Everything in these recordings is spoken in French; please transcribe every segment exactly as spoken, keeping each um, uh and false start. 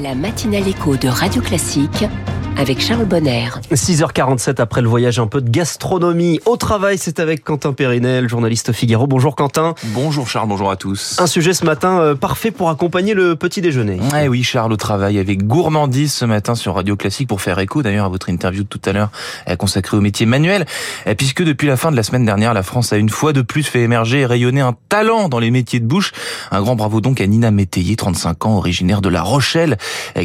La matinale écho de Radio Classique avec Charles Bonner. six heures quarante-sept après le voyage, un peu de gastronomie au travail, c'est avec Quentin Périnel, journaliste au Figaro. Bonjour Quentin. Bonjour Charles, bonjour à tous. Un sujet ce matin euh, parfait pour accompagner le petit déjeuner. Eh oui Charles, au travail avec gourmandise ce matin sur Radio Classique pour faire écho d'ailleurs à votre interview de tout à l'heure consacrée au métier manuel, puisque depuis la fin de la semaine dernière, la France a une fois de plus fait émerger et rayonner un talent dans les métiers de bouche. Un grand bravo donc à Nina Métayer, trente-cinq ans, originaire de La Rochelle,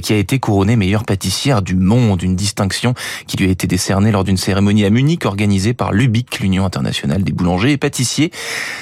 qui a été couronnée meilleure pâtissière du monde, une distinction qui lui a été décernée lors d'une cérémonie à Munich organisée par Lubic, l'Union internationale des boulangers et pâtissiers.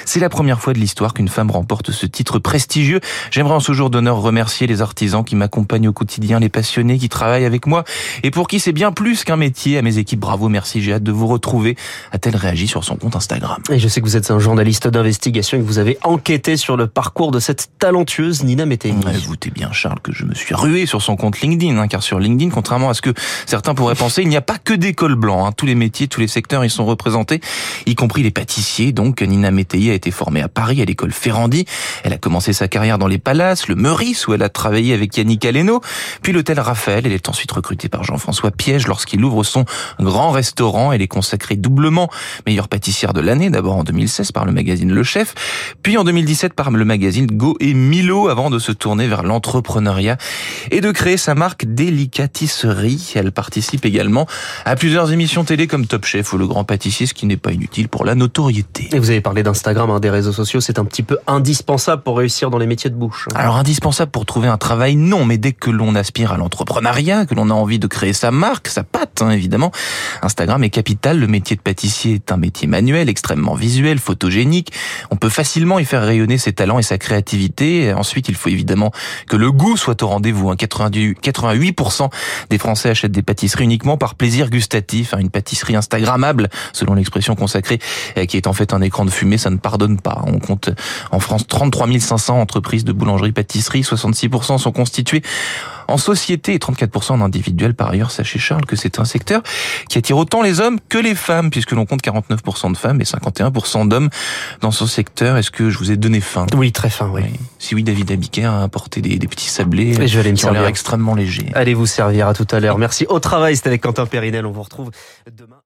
C'est la première fois de l'histoire qu'une femme remporte ce titre prestigieux. J'aimerais en ce jour d'honneur remercier les artisans qui m'accompagnent au quotidien, les passionnés qui travaillent avec moi et pour qui c'est bien plus qu'un métier. À mes équipes, bravo, merci, j'ai hâte de vous retrouver, a-t-elle réagi sur son compte Instagram. Et je sais que vous êtes un journaliste d'investigation et que vous avez enquêté sur le parcours de cette talentueuse Nina Métayer. Ouais, vous t'es bien Charles que je me suis rué sur son compte LinkedIn, hein, car sur LinkedIn, contrairement à ce que certains pourraient penser, il n'y a pas que des cols blancs, hein. Tous les métiers, tous les secteurs, ils sont représentés, y compris les pâtissiers. Donc Nina Métayer a été formée à Paris à l'école Ferrandi. Elle a commencé sa carrière dans les palaces, le Meurice où elle a travaillé avec Yannick Alléno, puis l'hôtel Raphaël. Elle est ensuite recrutée par Jean-François Piège lorsqu'il ouvre son grand restaurant. Elle est consacrée doublement meilleure pâtissière de l'année, d'abord en deux mille seize par le magazine Le Chef, puis en deux mille dix-sept par le magazine Go et Milo, avant de se tourner vers l'entrepreneuriat et de créer sa marque Délicatisserie. Elle participe également à plusieurs émissions télé comme Top Chef ou Le Grand Pâtissier, ce qui n'est pas inutile pour la notoriété. Et vous avez parlé d'Instagram, hein, des réseaux sociaux, c'est un petit peu indispensable pour réussir dans les métiers de bouche. Alors indispensable pour trouver un travail, non, mais dès que l'on aspire à l'entrepreneuriat, que l'on a envie de créer sa marque, sa patte, hein, évidemment, Instagram est capital. Le métier de pâtissier est un métier manuel, extrêmement visuel, photogénique. On peut facilement y faire rayonner ses talents et sa créativité. Et ensuite, il faut évidemment que le goût soit au rendez-vous, hein. quatre-vingt-dix-huit pour cent des Français achètent des pâtisseries uniquement par plaisir gustatif, hein, une pâtisserie instagrammable, selon l'expression consacrée, qui est en fait un écran de fumée, ça ne pardonne pas. On compte en France trente-trois mille cinq cents entreprises de boulangerie-pâtisserie, soixante-six pour cent sont constituées en société et trente-quatre pour cent en individuel. Par ailleurs, sachez Charles que c'est un secteur qui attire autant les hommes que les femmes, puisque l'on compte quarante-neuf pour cent de femmes et cinquante et un pour cent d'hommes dans ce secteur. Est-ce que je vous ai donné faim ? Oui, très faim, oui. oui. Si oui, David Abiker a apporté des, des petits sablés et je vais aller qui me ont l'air extrêmement légers. Allez vous servir, à tout à l'heure. Merci. Au travail, c'était avec Quentin Périnel. On vous retrouve demain.